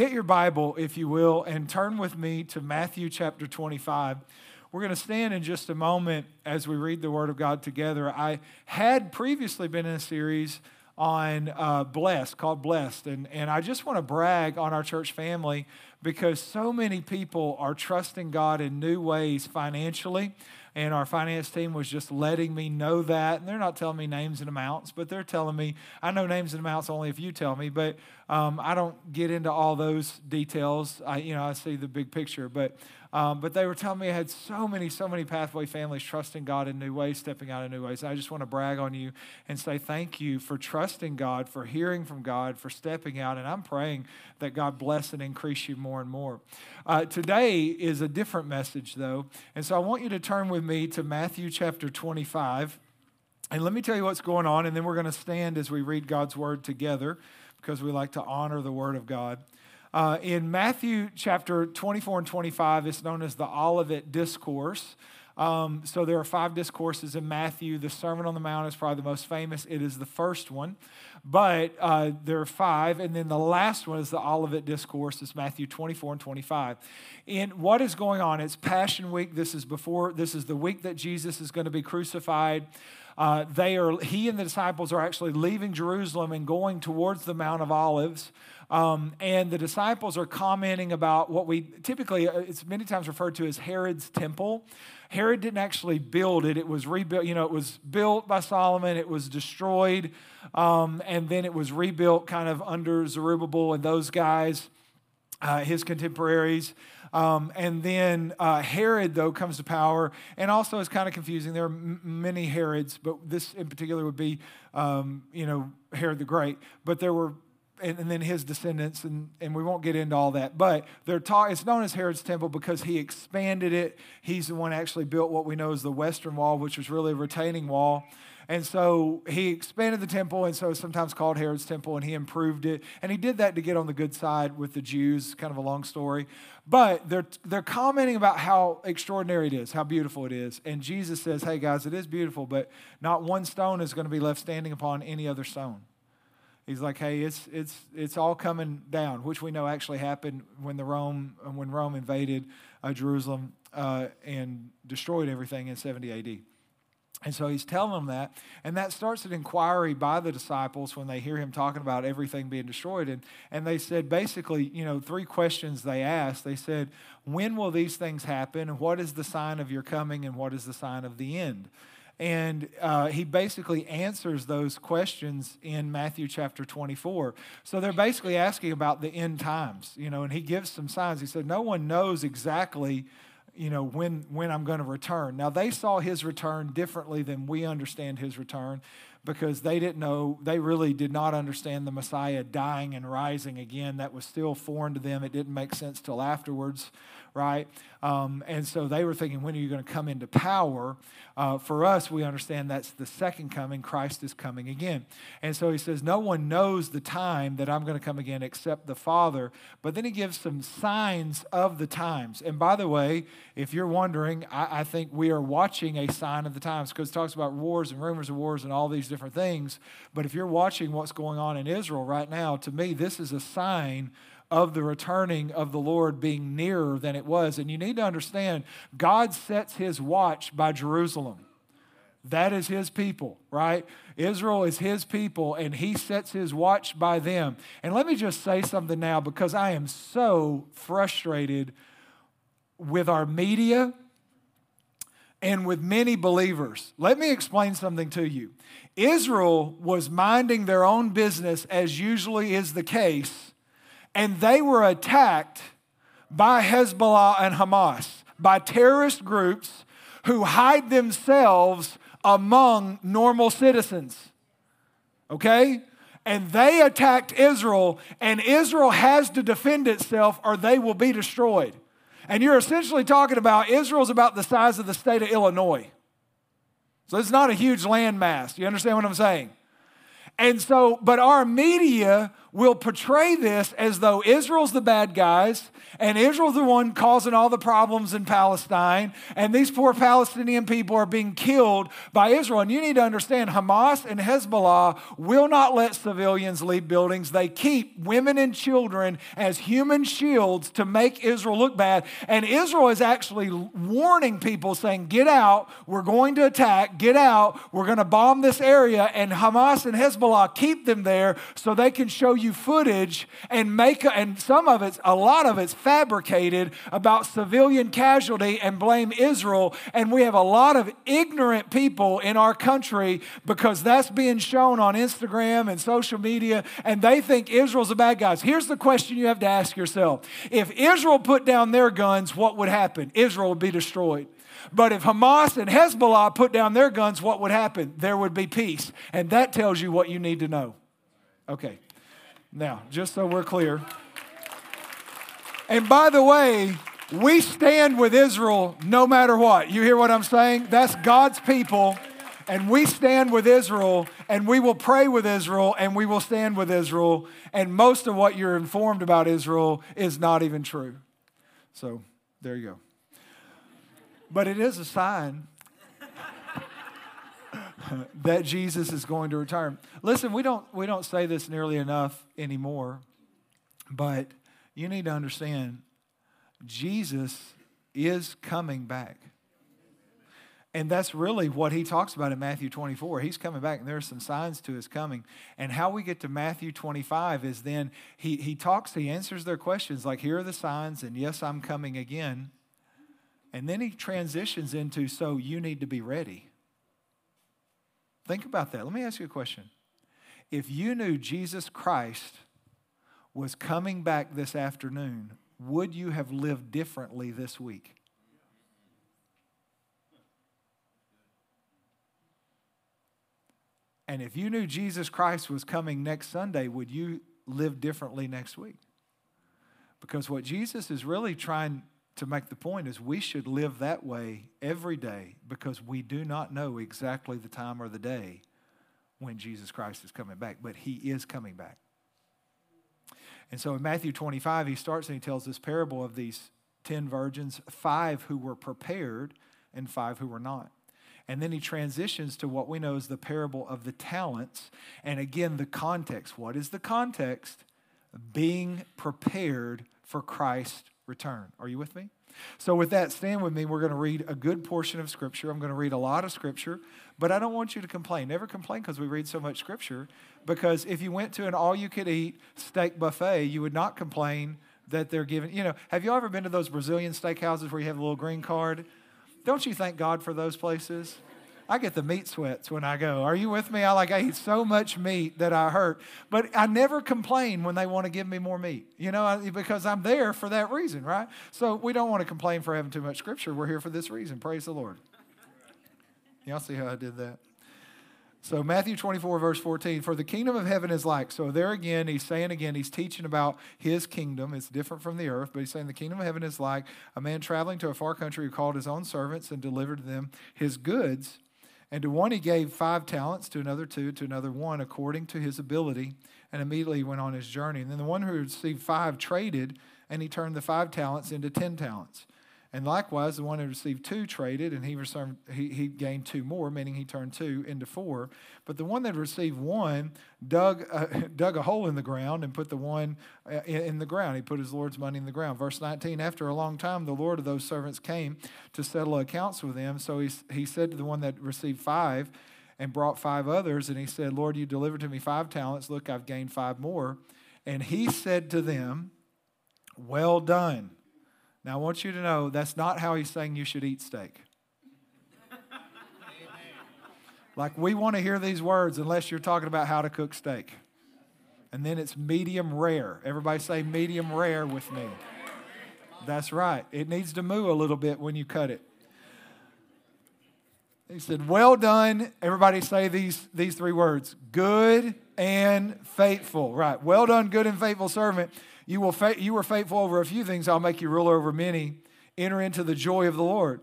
Get your Bible, if you will, and turn with me to Matthew chapter 25. We're going to stand in just a moment as we read the Word of God together. I had previously been in a series on called Blessed, and I just want to brag on our church family because so many people are trusting God in new ways financially, and our finance team was just letting me know that, and they're not telling me names and amounts, but they're telling me, I know names and amounts only if you tell me, but I don't get into all those details. I see the big picture, but they were telling me I had so many Pathway families trusting God in new ways, stepping out in new ways. I just want to brag on you and say thank you for trusting God, for hearing from God, for stepping out, and I'm praying that God bless and increase you more and more. Today is a different message, though, and so I want you to turn with me to Matthew chapter 25, and let me tell you what's going on, and then we're going to stand as we read God's Word together because we like to honor the Word of God. In Matthew chapter 24 and 25, it's known as the Olivet Discourse. So there are 5 discourses in Matthew. The Sermon on the Mount is probably the most famous. It is the first one, but there are 5. And then the last one is the Olivet Discourse. It's Matthew 24 and 25. And what is going on? It's Passion Week. This is the week that Jesus is going to be crucified. He and the disciples are actually leaving Jerusalem and going towards the Mount of Olives. And the disciples are commenting about what we typically, it's many times referred to as Herod's temple. Herod didn't actually build it. It was rebuilt. It was built by Solomon. It was destroyed. And then it was rebuilt kind of under Zerubbabel and those guys, his contemporaries. And then Herod, though, comes to power, and also it's kind of confusing. There are many Herods, but this in particular would be, Herod the Great. But there were, and then his descendants, and we won't get into all that. But it's known as Herod's temple because he expanded it. He's the one who actually built what we know as the Western Wall, which was really a retaining wall. And so he expanded the temple, and so it's sometimes called Herod's temple, and he improved it. And he did that to get on the good side with the Jews, kind of a long story. But they're commenting about how extraordinary it is, how beautiful it is. And Jesus says, hey, guys, it is beautiful, but not one stone is going to be left standing upon any other stone. He's like, hey, it's all coming down, which we know actually happened when Rome invaded Jerusalem and destroyed everything in 70 A.D., and so he's telling them that, and that starts an inquiry by the disciples when they hear him talking about everything being destroyed. And they said, basically, 3 questions they asked. They said, when will these things happen? What is the sign of your coming? And what is the sign of the end? And he basically answers those questions in Matthew chapter 24. So they're basically asking about the end times, and he gives some signs. He said, no one knows exactly when I'm going to return. Now, they saw his return differently than we understand his return because they really did not understand the Messiah dying and rising again. That was still foreign to them. It didn't make sense till afterwards, right? And so they were thinking, when are you going to come into power? For us, we understand that's the second coming. Christ is coming again. And so he says, no one knows the time that I'm going to come again except the Father. But then he gives some signs of the times. And by the way, if you're wondering, I think we are watching a sign of the times because it talks about wars and rumors of wars and all these different things. But if you're watching what's going on in Israel right now, to me, this is a sign of the returning of the Lord being nearer than it was. And you need to understand, God sets his watch by Jerusalem. That is his people, right? Israel is his people, and he sets his watch by them. And let me just say something now, because I am so frustrated with our media and with many believers. Let me explain something to you. Israel was minding their own business, as usually is the case, and they were attacked by Hezbollah and Hamas, by terrorist groups who hide themselves among normal citizens, okay? And they attacked Israel, and Israel has to defend itself or they will be destroyed. And you're essentially talking about Israel's about the size of the state of Illinois. So it's not a huge landmass. You understand what I'm saying? And so, but our media will portray this as though Israel's the bad guys and Israel's the one causing all the problems in Palestine, and these poor Palestinian people are being killed by Israel. And you need to understand, Hamas and Hezbollah will not let civilians leave buildings. They keep women and children as human shields to make Israel look bad. And Israel is actually warning people, saying, get out, we're going to attack, get out, we're going to bomb this area. And Hamas and Hezbollah keep them there so they can show you footage and a lot of it's fabricated about civilian casualty and blame Israel. And we have a lot of ignorant people in our country because that's being shown on Instagram and social media, and they think Israel's the bad guys. Here's the question you have to ask yourself. If Israel put down their guns, what would happen? Israel would be destroyed. But if Hamas and Hezbollah put down their guns, what would happen? There would be peace. And that tells you what you need to know. Okay. Now, just so we're clear. And by the way, we stand with Israel no matter what. You hear what I'm saying? That's God's people. And we stand with Israel, and we will pray with Israel, and we will stand with Israel. And most of what you're informed about Israel is not even true. So there you go. But it is a sign that Jesus is going to return. Listen, we don't say this nearly enough anymore, but you need to understand, Jesus is coming back. And that's really what he talks about in Matthew 24. He's coming back, and there are some signs to his coming. And how we get to Matthew 25 is then he answers their questions, like, here are the signs, and yes, I'm coming again. And then he transitions into, so you need to be ready. Think about that. Let me ask you a question. If you knew Jesus Christ was coming back this afternoon, would you have lived differently this week? And if you knew Jesus Christ was coming next Sunday, would you live differently next week? Because what Jesus is really trying to make the point is we should live that way every day, because we do not know exactly the time or the day when Jesus Christ is coming back, but he is coming back. And so in Matthew 25, he starts and he tells this parable of these 10 virgins, 5 who were prepared and 5 who were not. And then he transitions to what we know as the parable of the talents. And again, the context. What is the context? Being prepared for Christ's return. Are you with me? So with that, stand with me. We're going to read a good portion of Scripture. I'm going to read a lot of Scripture, but I don't want you to complain. Never complain because we read so much Scripture, because if you went to an all-you-could-eat steak buffet, you would not complain that they're giving. You know, have you ever been to those Brazilian steakhouses where you have a little green card? Don't you thank God for those places? I get the meat sweats when I go. Are you with me? I eat so much meat that I hurt. But I never complain when they want to give me more meat, you know, because I'm there for that reason, right? So we don't want to complain for having too much Scripture. We're here for this reason. Praise the Lord. Y'all see how I did that? So Matthew 24, verse 14, for the kingdom of heaven is like. So there again, he's teaching about his kingdom. It's different from the earth, but he's saying the kingdom of heaven is like a man traveling to a far country who called his own servants and delivered to them his goods. And to one he gave 5 talents, to another 2, to another 1, according to his ability. And immediately he went on his journey. And then the one who received 5 traded, and he turned the 5 talents into 10 talents. And likewise, the one who received 2 traded, and he gained 2 more, meaning he turned 2 into 4. But the one that received 1 dug a hole in the ground and put the one in the ground. He put his Lord's money in the ground. Verse 19, after a long time, the Lord of those servants came to settle accounts with them. So he said to the one that received 5 and brought 5 others, and he said, Lord, you delivered to me 5 talents. Look, I've gained 5 more. And he said to them, well done. Now, I want you to know that's not how he's saying you should eat steak. Like, we want to hear these words unless you're talking about how to cook steak. And then it's medium rare. Everybody say medium rare with me. That's right. It needs to moo a little bit when you cut it. He said, well done. Everybody say these 3 words. Good and faithful. Right. Well done, good and faithful servant. You were faithful over a few things. I'll make you ruler over many. Enter into the joy of the Lord.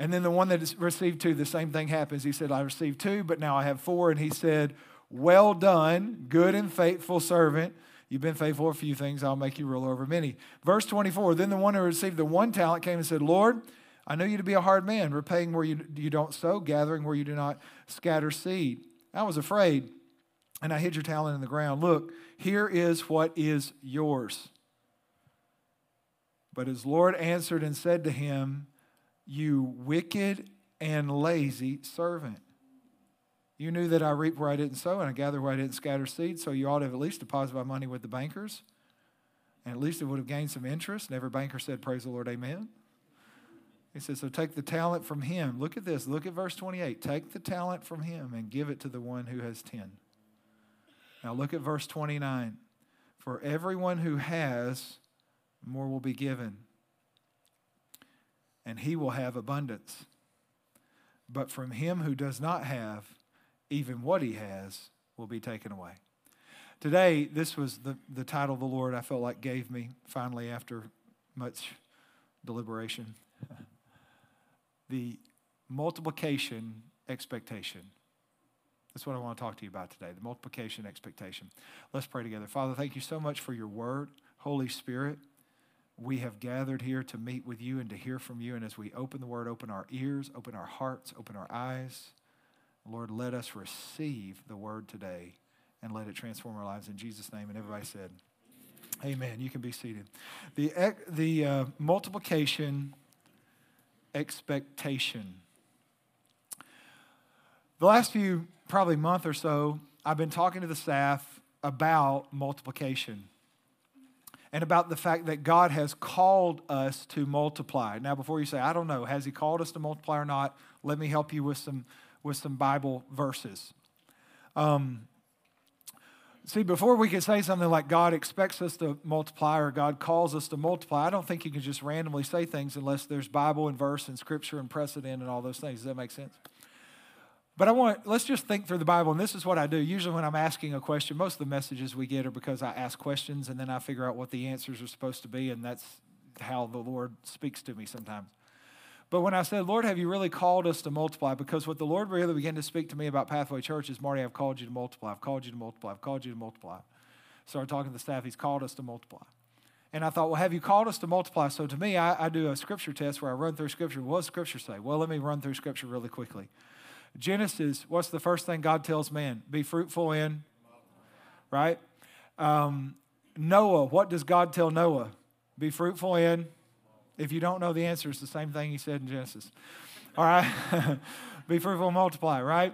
And then the one that received 2, the same thing happens. He said, I received 2, but now I have 4. And he said, well done, good and faithful servant. You've been faithful in a few things, I'll make you ruler over many. Verse 24, then the one who received the one talent came and said, Lord, I know you to be a hard man, repaying where you don't sow, gathering where you do not scatter seed. I was afraid, and I hid your talent in the ground. Look, here is what is yours. But his Lord answered and said to him, you wicked and lazy servant. You knew that I reap where I didn't sow and I gather where I didn't scatter seed, so you ought to have at least deposited my money with the bankers, and at least it would have gained some interest. And every banker said, praise the Lord, amen. He said, so take the talent from him. Look at this. Look at verse 28. Take the talent from him and give it to the one who has 10. Now look at verse 29. For everyone who has, more will be given, and he will have abundance. But from him who does not have, even what he has will be taken away. Today, this was the title the Lord, I felt like, gave me finally after much deliberation. The multiplication expectation. That's what I want to talk to you about today, the multiplication expectation. Let's pray together. Father, thank you so much for your word. Holy Spirit, we have gathered here to meet with you and to hear from you. And as we open the word, open our ears, open our hearts, open our eyes. Lord, let us receive the word today and let it transform our lives in Jesus' name. And everybody said, amen. You can be seated. The multiplication expectation. The last few, probably month or so, I've been talking to the staff about multiplication and about the fact that God has called us to multiply. Now, before you say, I don't know, has he called us to multiply or not? Let me help you with some Bible verses. See, before we can say something like God expects us to multiply or God calls us to multiply, I don't think you can just randomly say things unless there's Bible and verse and scripture and precedent and all those things. Does that make sense? But let's just think through the Bible, and this is what I do. Usually when I'm asking a question, most of the messages we get are because I ask questions, and then I figure out what the answers are supposed to be, and that's how the Lord speaks to me sometimes. But when I said, Lord, have you really called us to multiply? Because what the Lord really began to speak to me about Pathway Church is, Marty, I've called you to multiply. I've called you to multiply. I've called you to multiply. Started talking to the staff. He's called us to multiply. And I thought, well, have you called us to multiply? So to me, I do a scripture test where I run through scripture. What does scripture say? Well, let me run through scripture really quickly. Genesis, what's the first thing God tells man? Be fruitful in, right? Noah, what does God tell Noah? Be fruitful in. If you don't know the answer, it's the same thing he said in Genesis. All right? Be fruitful and multiply, right?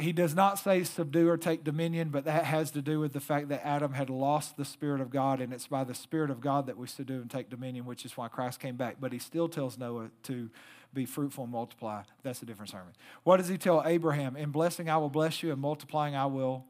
He does not say subdue or take dominion, but that has to do with the fact that Adam had lost the Spirit of God, and it's by the Spirit of God that we subdue and take dominion, which is why Christ came back. But he still tells Noah to be fruitful and multiply. That's a different sermon. What does he tell Abraham? In blessing, I will bless you, and multiplying, I will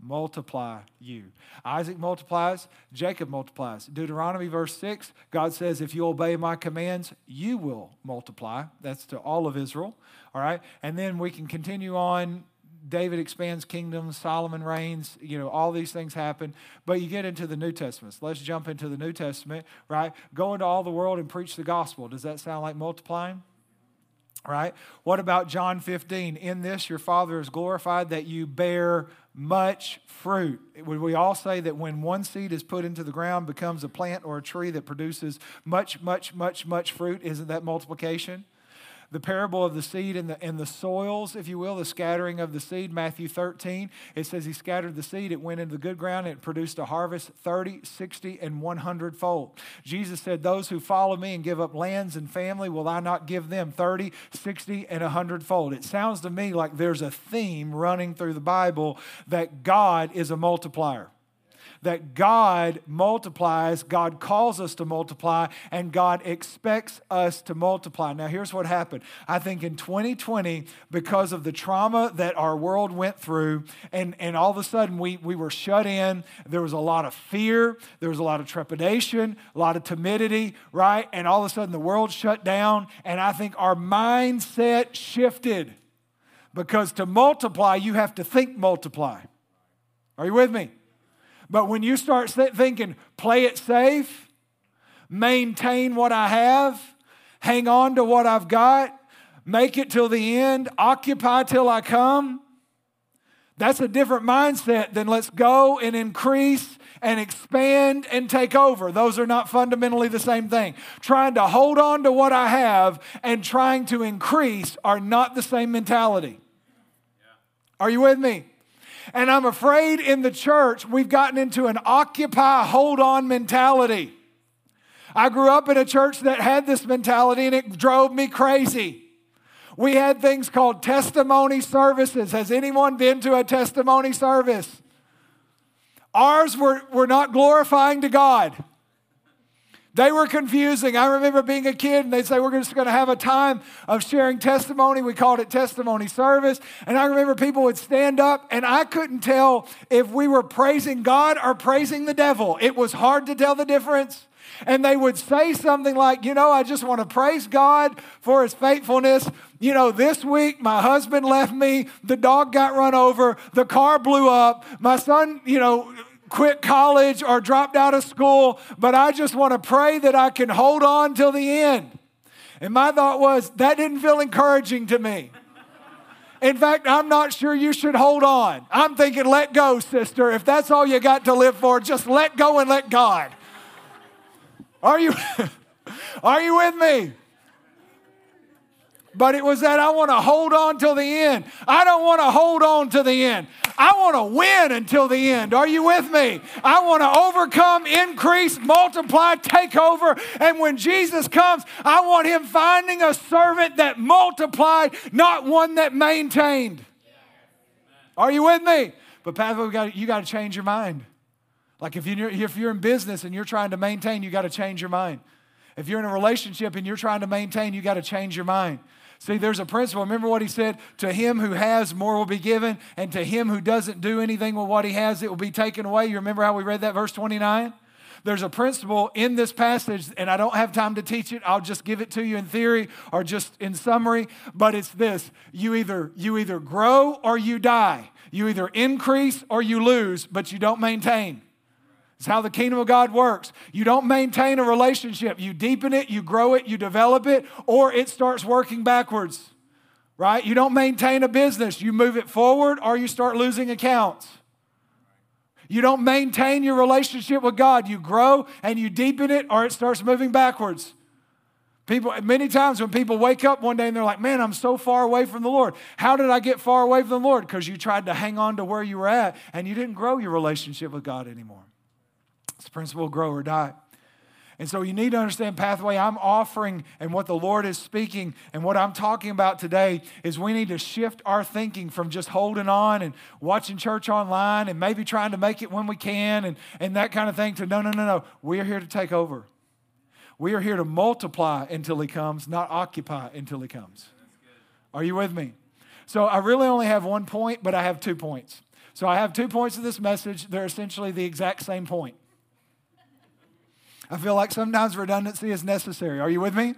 multiply you. Isaac multiplies, Jacob multiplies. Deuteronomy verse 6, God says, if you obey my commands, you will multiply. That's to all of Israel, all right? And then we can continue on. David expands kingdoms, Solomon reigns, all these things happen. But you get into the New Testament. So let's jump into the New Testament, right? Go into all the world and preach the gospel. Does that sound like multiplying? Right? What about John 15? In this, your Father is glorified that you bear much fruit. Would we all say that when one seed is put into the ground, becomes a plant or a tree that produces much, much, much, much fruit? Isn't that multiplication? The parable of the seed and the soils, if you will, the scattering of the seed, Matthew 13, it says he scattered the seed, it went into the good ground, and it produced a harvest 30, 60, and 100-fold. Jesus said, those who follow me and give up lands and family, will I not give them 30, 60, and 100-fold? It sounds to me like there's a theme running through the Bible that God is a multiplier. That God multiplies, God calls us to multiply, and God expects us to multiply. Now, here's what happened. I think in 2020, because of the trauma that our world went through, and all of a sudden we were shut in, there was a lot of fear, there was a lot of trepidation, a lot of timidity, right? And all of a sudden the world shut down, and I think our mindset shifted. Because to multiply, you have to think multiply. Are you with me? But when you start thinking, play it safe, maintain what I have, hang on to what I've got, make it till the end, occupy till I come, That's a different mindset than let's go and increase and expand and take over. Those are not fundamentally the same thing. Trying to hold on to what I have and trying to increase are not the same mentality. Are you with me? And I'm afraid in the church, we've gotten into an occupy, hold on mentality. I grew up in a church that had this mentality and it drove me crazy. We had things called testimony services. Has anyone been to a testimony service? Ours were not glorifying to God. They were confusing. I remember being a kid and they'd say, we're just going to have a time of sharing testimony. We called it testimony service. And I remember people would stand up and I couldn't tell if we were praising God or praising the devil. It was hard to tell the difference. And they would say something like, you know, I just want to praise God for his faithfulness. You know, this week my husband left me, the dog got run over, the car blew up, my son, you know, quit college or dropped out of school, but I just want to pray that I can hold on till the end. And my thought was, that didn't feel encouraging to me. In fact, I'm not sure you should hold on. I'm thinking, let go, sister. If that's all you got to live for, just let go and let God. Are you with me? But it was that I want to hold on till the end. I don't want to hold on to the end. I want to win until the end. Are you with me? I want to overcome, increase, multiply, take over. And when Jesus comes, I want him finding a servant that multiplied, not one that maintained. Are you with me? But Pathway, you got to change your mind. Like if you're in business and you're trying to maintain, you got to change your mind. If you're in a relationship and you're trying to maintain, you got to change your mind. See, there's a principle. Remember what he said? To him who has, more will be given. And to him who doesn't do anything with what he has, it will be taken away. You remember how we read that, verse 29? There's a principle in this passage, and I don't have time to teach it. I'll just give it to you in theory or just in summary. But it's this. You either grow or you die. You either increase or you lose, but you don't maintain. It's how the kingdom of God works. You don't maintain a relationship. You deepen it, you grow it, you develop it, or it starts working backwards, right? You don't maintain a business. You move it forward or you start losing accounts. You don't maintain your relationship with God. You grow and you deepen it or it starts moving backwards. People, many times when people wake up one day and they're like, man, I'm so far away from the Lord. How did I get far away from the Lord? Because you tried to hang on to where you were at and you didn't grow your relationship with God anymore. It's the principle, grow or die. And so you need to understand, Pathway, I'm offering and what the Lord is speaking and what I'm talking about today is we need to shift our thinking from just holding on and watching church online and maybe trying to make it when we can and that kind of thing to no. We are here to take over. We are here to multiply until he comes, not occupy until he comes. Are you with me? So I really only have one point, but I have 2 points. So I have 2 points of this message. They're essentially the exact same point. I feel like sometimes redundancy is necessary. Are you with me?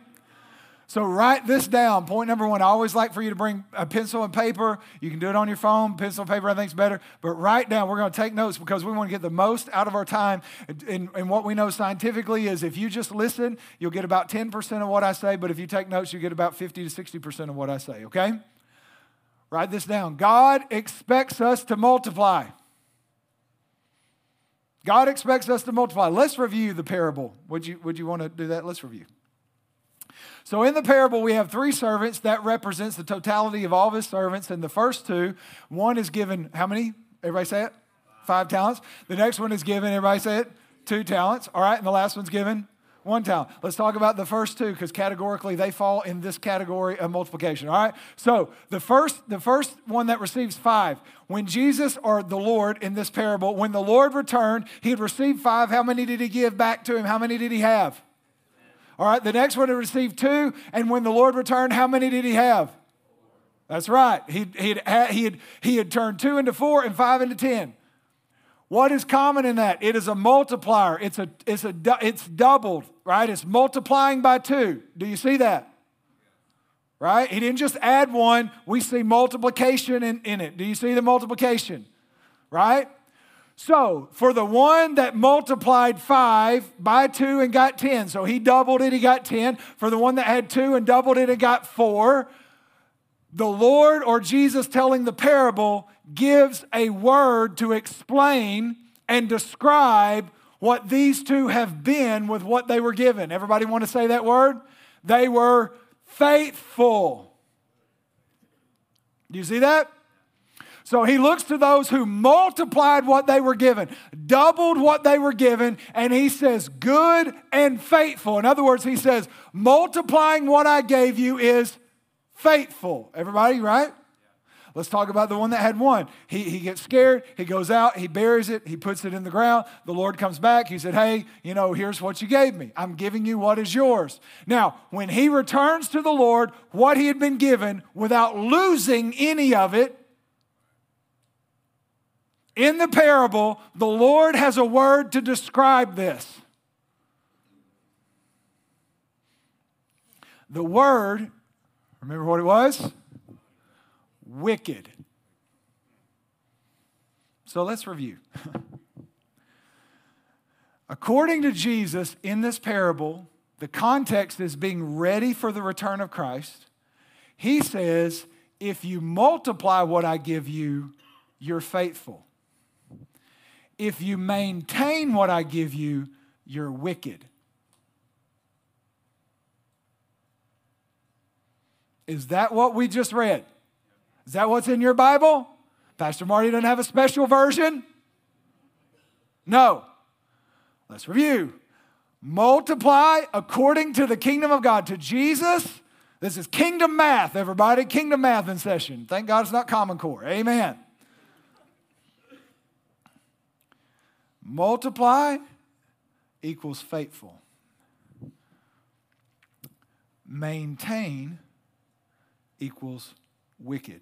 So write this down. Point number one, I always like for you to bring a pencil and paper. You can do it on your phone. Pencil and paper, I think, is better. But write down. We're going to take notes because we want to get the most out of our time. And what we know scientifically is if you just listen, you'll get about 10% of what I say. But if you take notes, you get about 50 to 60% of what I say, okay? Write this down. God expects us to multiply. God expects us to multiply. Let's review the parable. Would you want to do that? Let's review. So in the parable, we have 3 servants. That represents the totality of all of his servants. And the first 2, one is given, how many? Everybody say it? 5 talents. The next one is given, everybody say it? 2 talents. All right, and the last one's given 1 talent. Let's talk about the first 2because categorically they fall in this category of multiplication. All right. So the first one that receives 5, when Jesus or the Lord in this parable, when the Lord returned, he had received 5. How many did he give back to him? How many did he have? All right. The next one had received 2. And when the Lord returned, how many did he have? That's right. He had turned 2 into 4 and 5 into 10. What is common in that? It is a multiplier. It's doubled, right? It's multiplying by 2. Do you see that? Right? He didn't just add 1. We see multiplication in it. Do you see the multiplication? Right? So for the one that multiplied 5 by 2 and got 10, so he doubled it, he got 10. For the one that had 2 and doubled it and got 4, the Lord or Jesus telling the parable gives a word to explain and describe what these two have been with what they were given. Everybody want to say that word? They were faithful. Do you see that? So he looks to those who multiplied what they were given, doubled what they were given, and he says, good and faithful. In other words, he says, multiplying what I gave you is faithful. Everybody, right? Let's talk about the one that had one. He gets scared. He goes out. He buries it. He puts it in the ground. The Lord comes back. He said, hey, you know, here's what you gave me. I'm giving you what is yours. Now, when he returns to the Lord, what he had been given without losing any of it, in the parable, the Lord has a word to describe this. The word, remember what it was? Wicked. So let's review. According to Jesus, in this parable, the context is being ready for the return of Christ. He says, if you multiply what I give you, you're faithful. If you maintain what I give you, you're wicked. Is that what we just read? Is that what's in your Bible? Pastor Marty doesn't have a special version? No. Let's review. Multiply according to the kingdom of God, to Jesus. This is kingdom math, everybody. Kingdom math in session. Thank God it's not Common Core. Amen. Multiply equals faithful. Maintain equals wicked.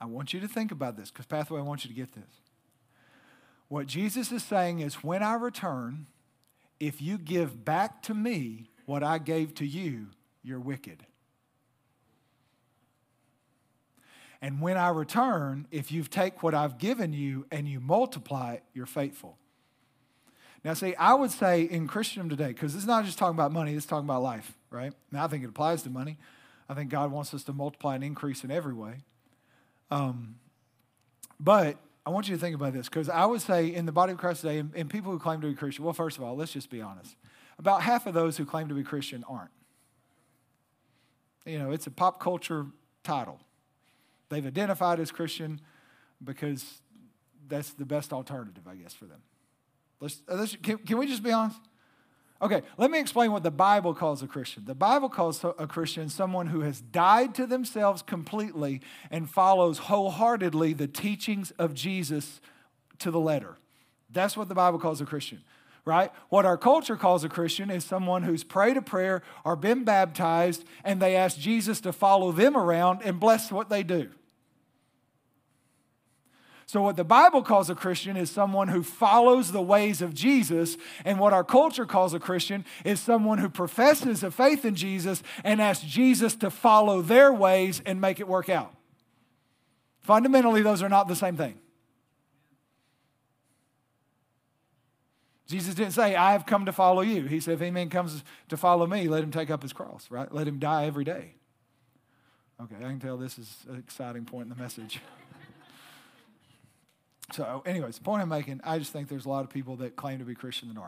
I want you to think about this, because Pathway, I want you to get this. What Jesus is saying is, when I return, if you give back to me what I gave to you, you're wicked. And when I return, if you take what I've given you and you multiply it, you're faithful. Now, see, I would say in Christendom today, because it's not just talking about money, it's talking about life, right? Now, I think it applies to money. I think God wants us to multiply and increase in every way. But I want you to think about this, because I would say in the body of Christ today, and people who claim to be Christian, well, first of all, let's just be honest. About half of those who claim to be Christian aren't. You know, it's a pop culture title. They've identified as Christian because that's the best alternative, I guess, for them. Can we just be honest? Okay, let me explain what the Bible calls a Christian. The Bible calls a Christian someone who has died to themselves completely and follows wholeheartedly the teachings of Jesus to the letter. That's what the Bible calls a Christian. Right? What our culture calls a Christian is someone who's prayed a prayer or been baptized, and they ask Jesus to follow them around and bless what they do. So what the Bible calls a Christian is someone who follows the ways of Jesus, and what our culture calls a Christian is someone who professes a faith in Jesus and asks Jesus to follow their ways and make it work out. Fundamentally, those are not the same thing. Jesus didn't say, I have come to follow you. He said, if any man comes to follow me, let him take up his cross, right? Let him die every day. Okay, I can tell this is an exciting point in the message. So anyways, the point I'm making, I just think there's a lot of people that claim to be Christian that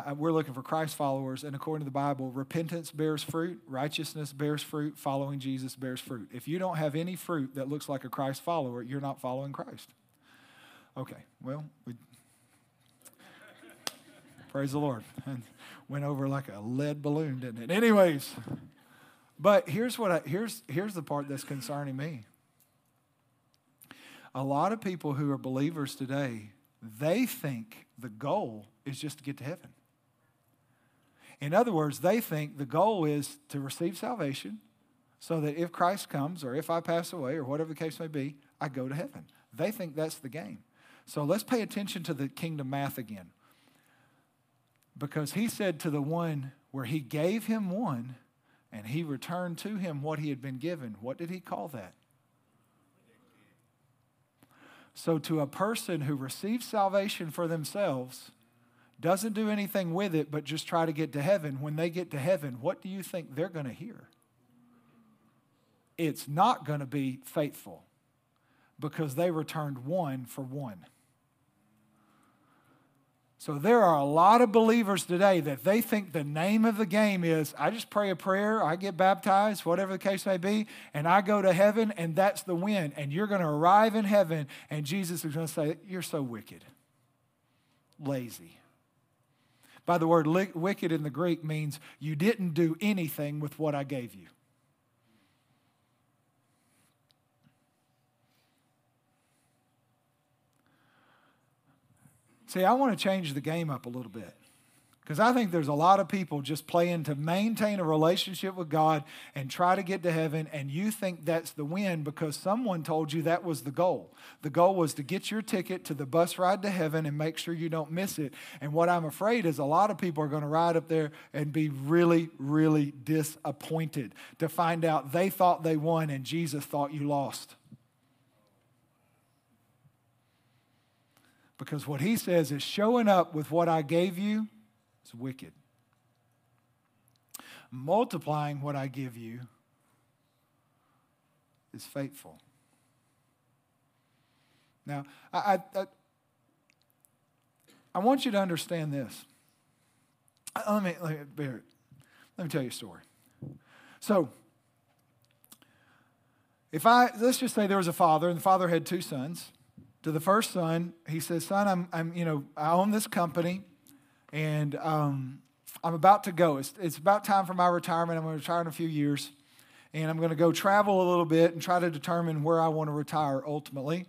aren't. We're looking for Christ followers, and according to the Bible, repentance bears fruit, righteousness bears fruit, following Jesus bears fruit. If you don't have any fruit that looks like a Christ follower, you're not following Christ. Okay, well, we... Praise the Lord. And went over like a lead balloon, didn't it? Anyways, but here's the part that's concerning me. A lot of people who are believers today, they think the goal is just to get to heaven. In other words, they think the goal is to receive salvation so that if Christ comes or if I pass away or whatever the case may be, I go to heaven. They think that's the game. So let's pay attention to the kingdom math again. Because he said to the one where he gave him one and he returned to him what he had been given. What did he call that? So to a person who receives salvation for themselves, doesn't do anything with it but just try to get to heaven, when they get to heaven, what do you think they're going to hear? it's not going to be faithful because they returned one for one. So there are a lot of believers today that they think the name of the game is, I just pray a prayer, I get baptized, whatever the case may be, and I go to heaven, and that's the win. And you're going to arrive in heaven, and Jesus is going to say, you're so wicked, lazy. By the word wicked in the Greek means you didn't do anything with what I gave you. See, I want to change the game up a little bit because I think there's a lot of people just playing to maintain a relationship with God and try to get to heaven, and you think that's the win because someone told you that was the goal. The goal was to get your ticket to the bus ride to heaven and make sure you don't miss it. And what I'm afraid is a lot of people are going to ride up there and be really, really disappointed to find out they thought they won and Jesus thought you lost. Because what he says is showing up with what I gave you is wicked. Multiplying what I give you is faithful. Now, I want you to understand this. Let me tell you a story. So, let's just say there was a father, and the father had two sons. To the first son, he says, son, I own this company, and I'm about to go. It's about time for my retirement. I'm going to retire in a few years, and I'm going to go travel a little bit and try to determine where I want to retire ultimately.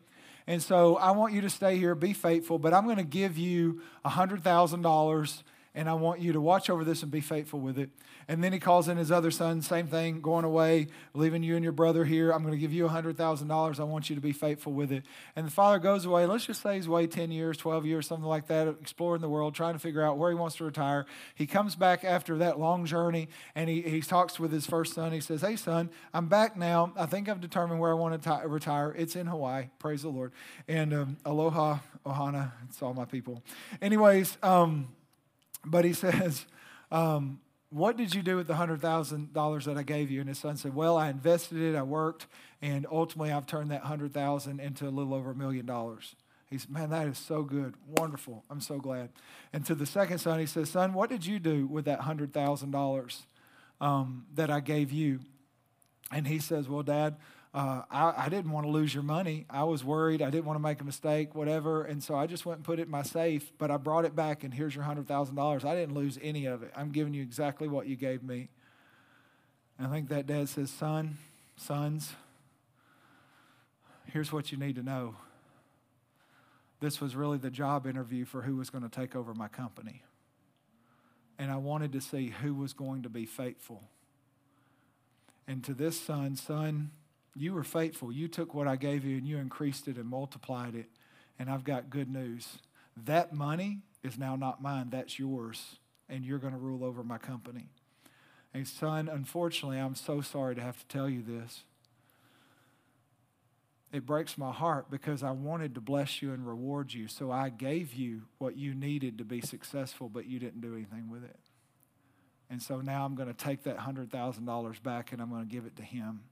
And so I want you to stay here, be faithful, but I'm going to give you $100,000, and I want you to watch over this and be faithful with it. And then he calls in his other son, same thing, going away, leaving you and your brother here. I'm going to give you $100,000. I want you to be faithful with it. And the father goes away. Let's just say he's away 10 years, 12 years, something like that, exploring the world, trying to figure out where he wants to retire. He comes back after that long journey, and he talks with his first son. He says, hey, son, I'm back now. I think I've determined where I want to retire. It's in Hawaii. Praise the Lord. And aloha, ohana. It's all my people. Anyways, but he says, what did you do with the $100,000 that I gave you? And his son said, well, I invested it, I worked, and ultimately I've turned that $100,000 into a little over $1 million. He said, man, that is so good, wonderful, I'm so glad. And to the second son, he says, son, what did you do with that $100,000 that I gave you? And he says, well, Dad, I didn't want to lose your money. I was worried. I didn't want to make a mistake, whatever. And so I just went and put it in my safe, but I brought it back, and here's your $100,000. I didn't lose any of it. I'm giving you exactly what you gave me. And I think that dad says, sons, here's what you need to know. This was really the job interview for who was going to take over my company. And I wanted to see who was going to be faithful. And to this son, you were faithful. You took what I gave you and you increased it and multiplied it. And I've got good news. That money is now not mine. That's yours. And you're going to rule over my company. And son, unfortunately, I'm so sorry to have to tell you this. It breaks my heart because I wanted to bless you and reward you. So I gave you what you needed to be successful, but you didn't do anything with it. And so now I'm going to take that $100,000 back and I'm going to give it to him.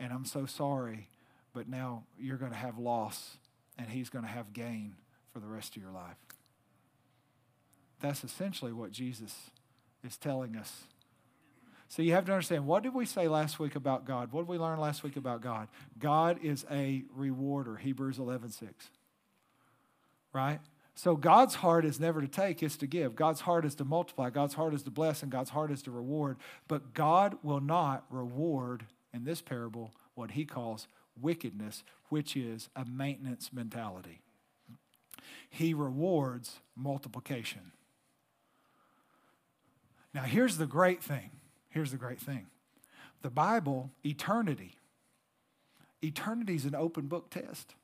And I'm so sorry, but now you're going to have loss, and he's going to have gain for the rest of your life. That's essentially what Jesus is telling us. So you have to understand, what did we say last week about God? What did we learn last week about God? God is a rewarder, Hebrews 11:6, right? So God's heart is never to take, it's to give. God's heart is to multiply. God's heart is to bless, and God's heart is to reward. But God will not reward in this parable what he calls wickedness, which is a maintenance mentality. He rewards multiplication. Now, here's the great thing. Here's the great thing. The Bible, eternity. Eternity is an open book test.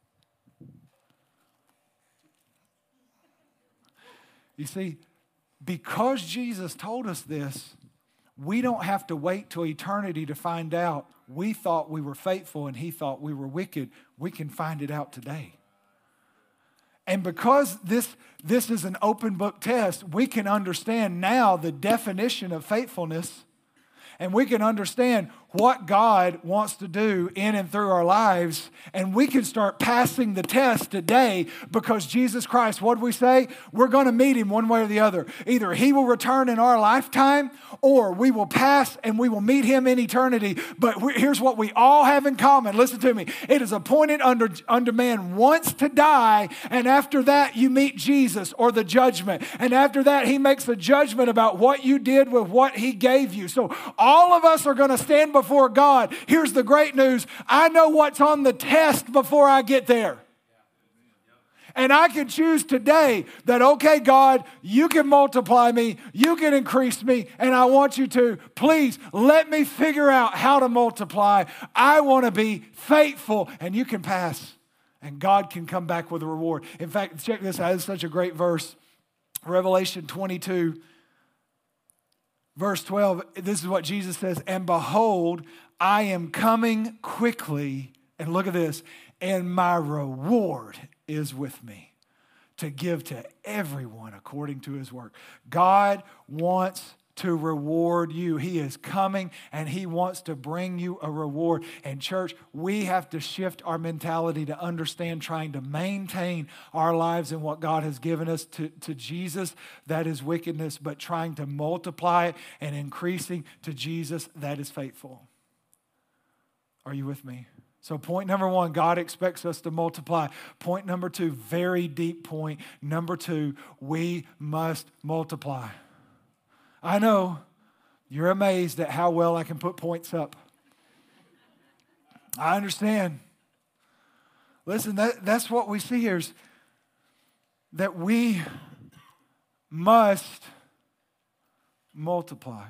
You see, because Jesus told us this, we don't have to wait till eternity to find out we thought we were faithful and he thought we were wicked. We can find it out today. And because this is an open book test, we can understand now the definition of faithfulness, and we can understand what God wants to do in and through our lives. And we can start passing the test today because Jesus Christ, what do we say? We're going to meet him one way or the other. Either he will return in our lifetime or we will pass and we will meet him in eternity. But here's what we all have in common. Listen to me. It is appointed under man once to die, and after that you meet Jesus or the judgment. And after that he makes a judgment about what you did with what he gave you. So all of us are going to stand before God. Here's the great news. I know what's on the test before I get there. And I can choose today that, okay, God, you can multiply me, you can increase me, and I want you to. Please let me figure out how to multiply. I want to be faithful, and you can pass, and God can come back with a reward. In fact, check this out. It's such a great verse. Revelation 22, verse 12, this is what Jesus says, and behold, I am coming quickly, and look at this, and my reward is with me to give to everyone according to his work. God wants to reward you. He is coming and he wants to bring you a reward. And church, we have to shift our mentality to understand trying to maintain our lives and what God has given us to Jesus, that is wickedness, but trying to multiply it and increasing to Jesus, that is faithful. Are you with me? So point number one, God expects us to multiply. Point number two, very deep point. Number two, we must multiply. I know you're amazed at how well I can put points up. I understand. Listen, that's what we see here is that we must multiply.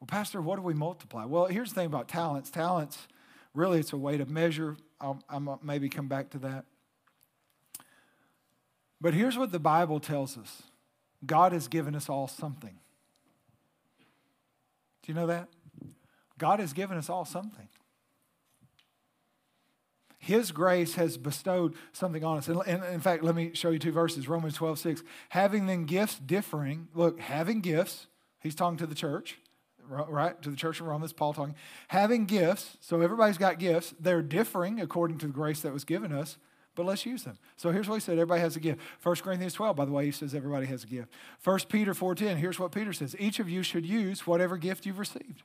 Well, Pastor, what do we multiply? Well, here's the thing about talents. Talents, really, it's a way to measure. I'll maybe come back to that. But here's what the Bible tells us. God has given us all something. Do you know that? God has given us all something. His grace has bestowed something on us. And in fact, let me show you two verses. Romans 12:6. Having then gifts differing. Look, having gifts. He's talking to the church, right? To the church in Romans, Paul talking. Having gifts. So everybody's got gifts. They're differing according to the grace that was given us. But let's use them. So here's what he said. Everybody has a gift. 1 Corinthians 12, by the way, he says everybody has a gift. 1 Peter 4:10, here's what Peter says. Each of you should use whatever gift you've received.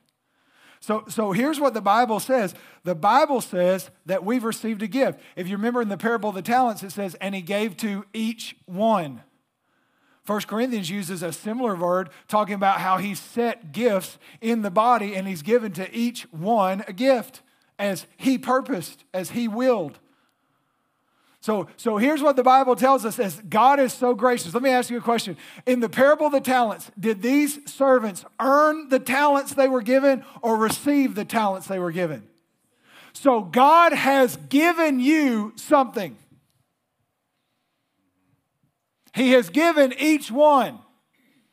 So here's what the Bible says. The Bible says that we've received a gift. If you remember in the Parable of the Talents, it says, and he gave to each one. 1 Corinthians uses a similar word talking about how he set gifts in the body and he's given to each one a gift as he purposed, as he willed. So here's what the Bible tells us as God is so gracious. Let me ask you a question. In the parable of the talents, did these servants earn the talents they were given or receive the talents they were given? So God has given you something. He has given each one.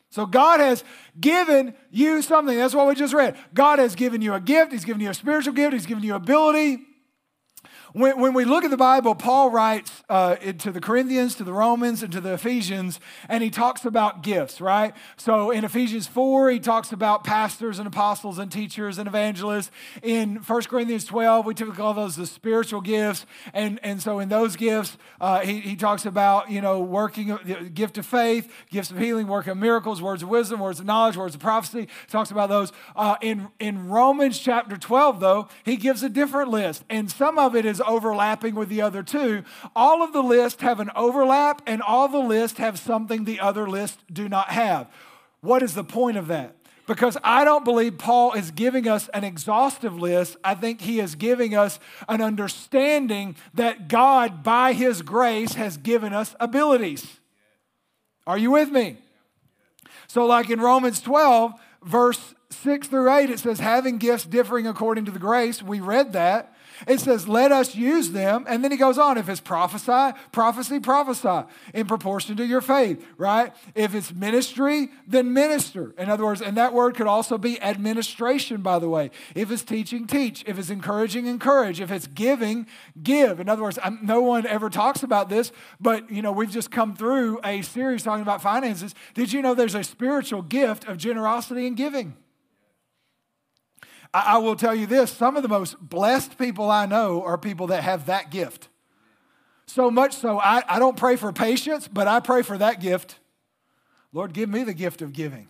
So God has given you something. That's what we just read. God has given you a gift. He's given you a spiritual gift. He's given you ability. When we look at the Bible, Paul writes to the Corinthians, to the Romans, and to the Ephesians, and he talks about gifts, right? So in Ephesians 4, he talks about pastors and apostles and teachers and evangelists. In 1 Corinthians 12, we typically call those the spiritual gifts. And so in those gifts, he talks about, working, gift of faith, gifts of healing, work of miracles, words of wisdom, words of knowledge, words of prophecy. He talks about those. In Romans chapter 12, though, he gives a different list, and some of it is overlapping with the other two. All of the lists have an overlap, and all the lists have something the other lists do not have. What is the point of that? Because I don't believe Paul is giving us an exhaustive list. I think he is giving us an understanding that God, by his grace, has given us abilities. Are you with me? So like in Romans 12, verse 6 through 8, it says, having gifts differing according to the grace. We read that. It says, let us use them. And then he goes on. If it's prophesy in proportion to your faith, right? If it's ministry, then minister. In other words, and that word could also be administration, by the way. If it's teaching, teach. If it's encouraging, encourage. If it's giving, give. In other words, no one ever talks about this, but we've just come through a series talking about finances. Did you know there's a spiritual gift of generosity and giving? I will tell you this, some of the most blessed people I know are people that have that gift. So much so, I don't pray for patience, but I pray for that gift. Lord, give me the gift of giving,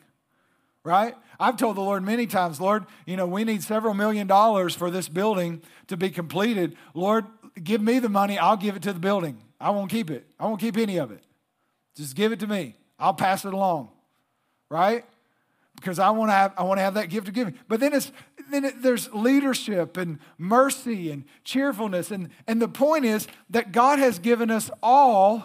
right? I've told the Lord many times, Lord, you know, we need several $1,000,000 for this building to be completed. Lord, give me the money. I'll give it to the building. I won't keep it. I won't keep any of it. Just give it to me. I'll pass it along, right? Because I want to have that gift of giving. But then there's leadership and mercy and cheerfulness. And the point is that God has given us all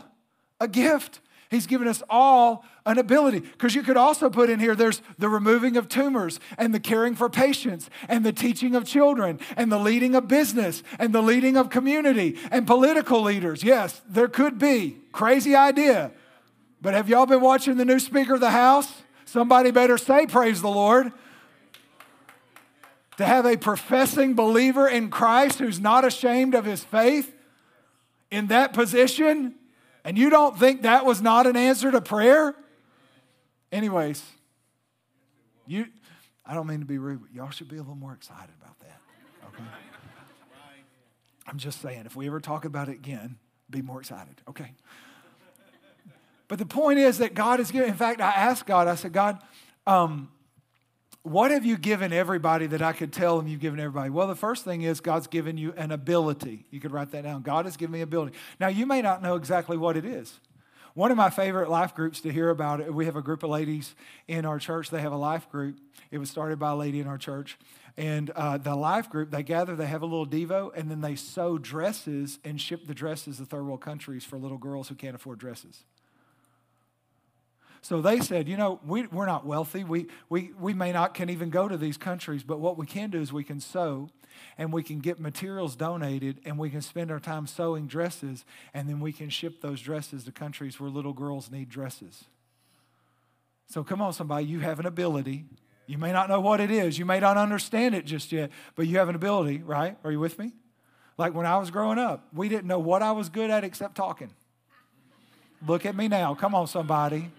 a gift. He's given us all an ability. Because you could also put in here, there's the removing of tumors and the caring for patients and the teaching of children and the leading of business and the leading of community and political leaders. Yes, there could be. Crazy idea. But have y'all been watching the new Speaker of the House? Somebody better say, praise the Lord. To have a professing believer in Christ who's not ashamed of his faith in that position, and you don't think that was not an answer to prayer? Anyways, I don't mean to be rude, but y'all should be a little more excited about that, okay? I'm just saying, if we ever talk about it again, be more excited, okay? But the point is that God is giving. In fact, I asked God, I said, God, what have you given everybody that I could tell them you've given everybody? Well, the first thing is God's given you an ability. You could write that down. God has given me ability. Now, you may not know exactly what it is. One of my favorite life groups to hear about it, we have a group of ladies in our church. They have a life group. It was started by a lady in our church. And the life group, they gather, they have a little Devo, and then they sew dresses and ship the dresses to third world countries for little girls who can't afford dresses. So they said, you know, we're not wealthy. We may not can even go to these countries, but what we can do is we can sew and we can get materials donated and we can spend our time sewing dresses and then we can ship those dresses to countries where little girls need dresses. So come on, somebody, you have an ability. You may not know what it is. You may not understand it just yet, but you have an ability, right? Are you with me? Like when I was growing up, we didn't know what I was good at except talking. Look at me now. Come on, somebody.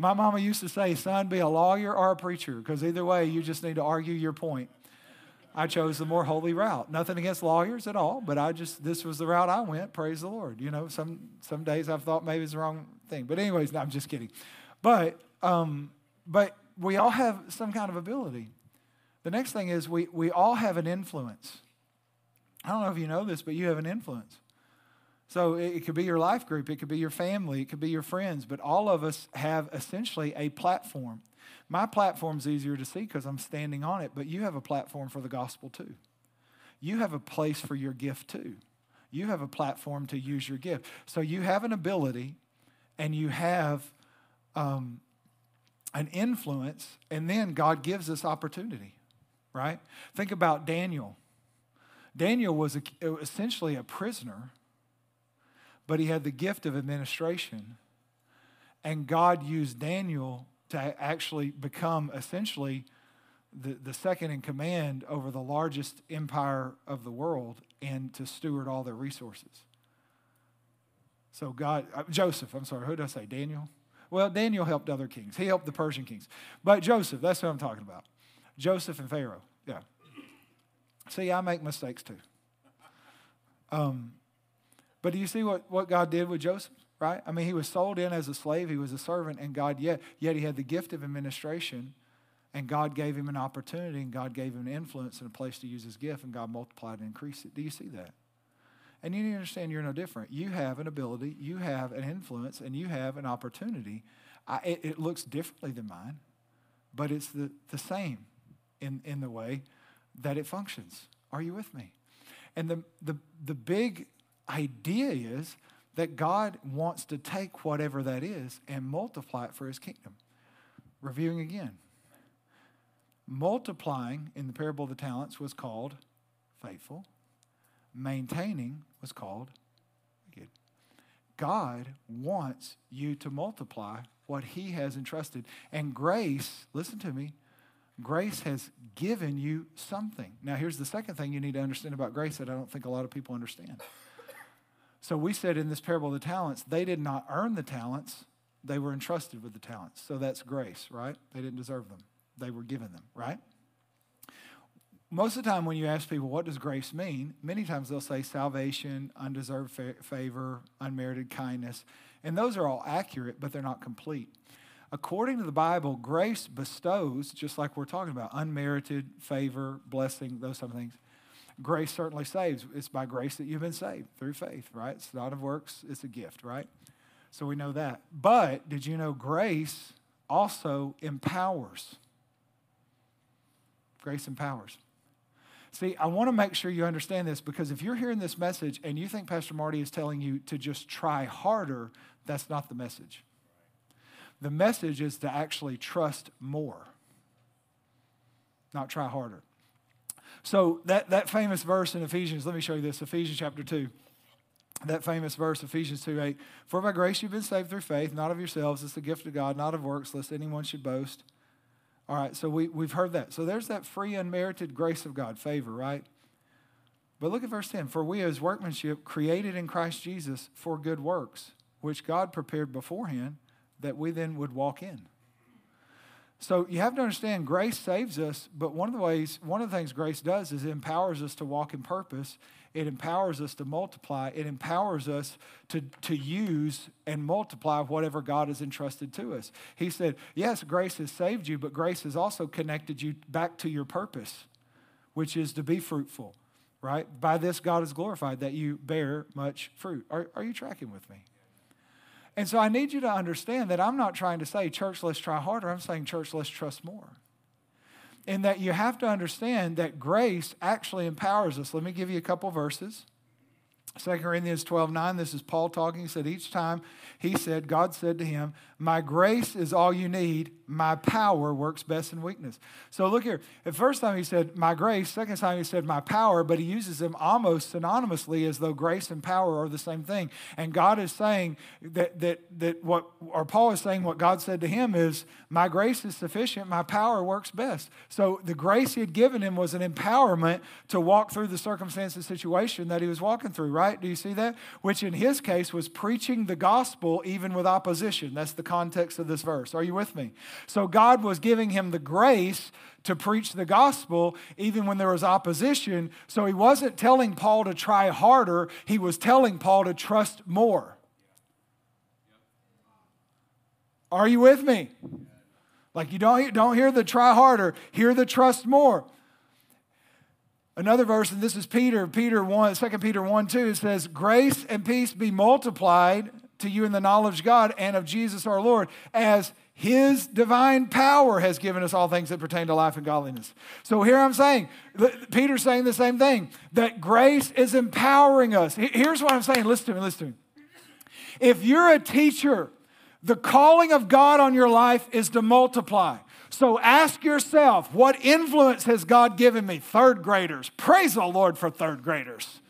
My mama used to say, son, be a lawyer or a preacher, because either way, you just need to argue your point. I chose the more holy route. Nothing against lawyers at all, but this was the route I went, praise the Lord. You know, some days I've thought maybe it's the wrong thing. But anyways, no, I'm just kidding. But we all have some kind of ability. The next thing is we all have an influence. I don't know if you know this, but you have an influence. So it could be your life group, it could be your family, it could be your friends, but all of us have essentially a platform. My platform's easier to see because I'm standing on it, but you have a platform for the gospel too. You have a place for your gift too. You have a platform to use your gift. So you have an ability and you have an influence, and then God gives us opportunity, right? Think about Daniel. Daniel was essentially a prisoner, but he had the gift of administration, and God used Daniel to actually become essentially the second in command over the largest empire of the world and to steward all their resources. So Joseph, I'm sorry, who did I say, Daniel? Well, Daniel helped other kings. He helped the Persian kings. But Joseph, that's who I'm talking about. Joseph and Pharaoh, yeah. See, I make mistakes too. But do you see what God did with Joseph, right? I mean, he was sold in as a slave. He was a servant, and God, yet he had the gift of administration, and God gave him an opportunity, and God gave him an influence and a place to use his gift, and God multiplied and increased it. Do you see that? And you need to understand you're no different. You have an ability, you have an influence, and you have an opportunity. It looks differently than mine, but it's the same in the way that it functions. Are you with me? And the big idea is that God wants to take whatever that is and multiply it for his kingdom. Reviewing again. Multiplying in the parable of the talents was called faithful. Maintaining was called wicked. God wants you to multiply what he has entrusted. And grace, listen to me, grace has given you something. Now here's the second thing you need to understand about grace that I don't think a lot of people understand. So we said in this parable of the talents, they did not earn the talents. They were entrusted with the talents. So that's grace, right? They didn't deserve them. They were given them, right? most of the time when you ask people, what does grace mean? Many times they'll say salvation, undeserved favor, unmerited kindness. And those are all accurate, but they're not complete. According to the Bible, grace bestows, just like we're talking about, unmerited favor, blessing, those type of things. Grace certainly saves. It's by grace that you've been saved through faith, right? It's not of works. It's a gift, right? So we know that. But did you know grace also empowers? Grace empowers. See, I want to make sure you understand this, because if you're hearing this message and you think Pastor Marty is telling you to just try harder, that's not the message. The message is to actually trust more, not try harder. So that famous verse in Ephesians, let me show you this, Ephesians chapter 2. That famous verse, Ephesians 2:8, for by grace you've been saved through faith, not of yourselves, it's the gift of God, not of works, lest anyone should boast. All right, so we've heard that. So there's that free, unmerited grace of God, favor, right? But look at verse 10, for we as workmanship created in Christ Jesus for good works, which God prepared beforehand that we then would walk in. So you have to understand grace saves us, but one of the things grace does is it empowers us to walk in purpose. It empowers us to multiply. It empowers us to use and multiply whatever God has entrusted to us. He said, yes, grace has saved you, but grace has also connected you back to your purpose, which is to be fruitful, right? By this, God is glorified that you bear much fruit. Are you tracking with me? And so I need you to understand that I'm not trying to say, church, let's try harder. I'm saying, church, let's trust more. And that you have to understand that grace actually empowers us. Let me give you a couple verses. 2 Corinthians 12:9, this is Paul talking. He said, each time he said, God said to him, my grace is all you need. My power works best in weakness. So look here. The first time he said, my grace. Second time he said, my power. But he uses them almost synonymously as though grace and power are the same thing. And God is saying that what, or Paul is saying what God said to him is, my grace is sufficient. My power works best. So the grace he had given him was an empowerment to walk through the circumstance and situation that he was walking through, right? Do you see that? Which in his case was preaching the gospel even with opposition. That's the context of this verse. Are you with me? So God was giving him the grace to preach the gospel even when there was opposition. So he wasn't telling Paul to try harder. He was telling Paul to trust more. Are you with me? Like you don't hear the try harder. Hear the trust more. Another verse, and this is Peter 1, 2 Peter 1:2, it says, grace and peace be multiplied to you in the knowledge of God and of Jesus our Lord, as His divine power has given us all things that pertain to life and godliness. So here I'm saying, Peter's saying the same thing, that grace is empowering us. Here's what I'm saying. Listen to me. If you're a teacher, the calling of God on your life is to multiply. So ask yourself, what influence has God given me? Third graders. Praise the Lord for third graders.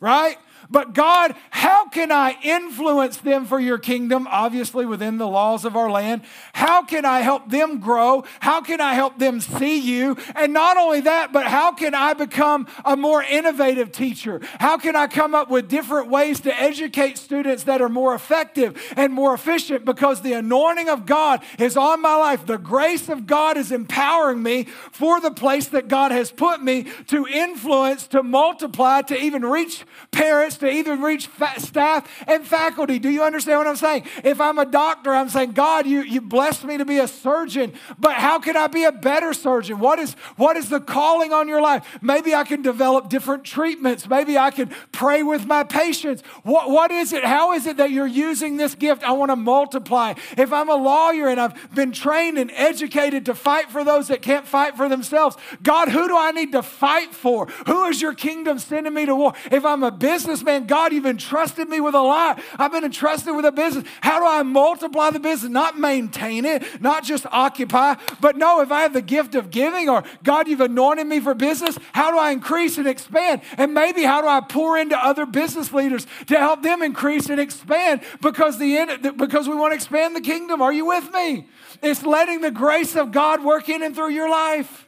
Right? But God, how can I influence them for your kingdom, obviously within the laws of our land? How can I help them grow? How can I help them see you? And not only that, but how can I become a more innovative teacher? How can I come up with different ways to educate students that are more effective and more efficient? Because the anointing of God is on my life. The grace of God is empowering me for the place that God has put me to influence, to multiply, to even reach parents, to even reach staff and faculty. Do you understand what I'm saying? If I'm a doctor, I'm saying, God, you blessed me to be a surgeon, but how can I be a better surgeon? What is the calling on your life? Maybe I can develop different treatments. Maybe I can pray with my patients. What is it? How is it that you're using this gift? I want to multiply. If I'm a lawyer and I've been trained and educated to fight for those that can't fight for themselves, God, who do I need to fight for? Who is your kingdom sending me to war? If I'm a business man, God, you've entrusted me with a lot. I've been entrusted with a business. How do I multiply the business? Not maintain it, not just occupy, but no, if I have the gift of giving, or God, you've anointed me for business, how do I increase and expand? And maybe how do I pour into other business leaders to help them increase and expand, because we want to expand the kingdom? Are you with me? It's letting the grace of God work in and through your life.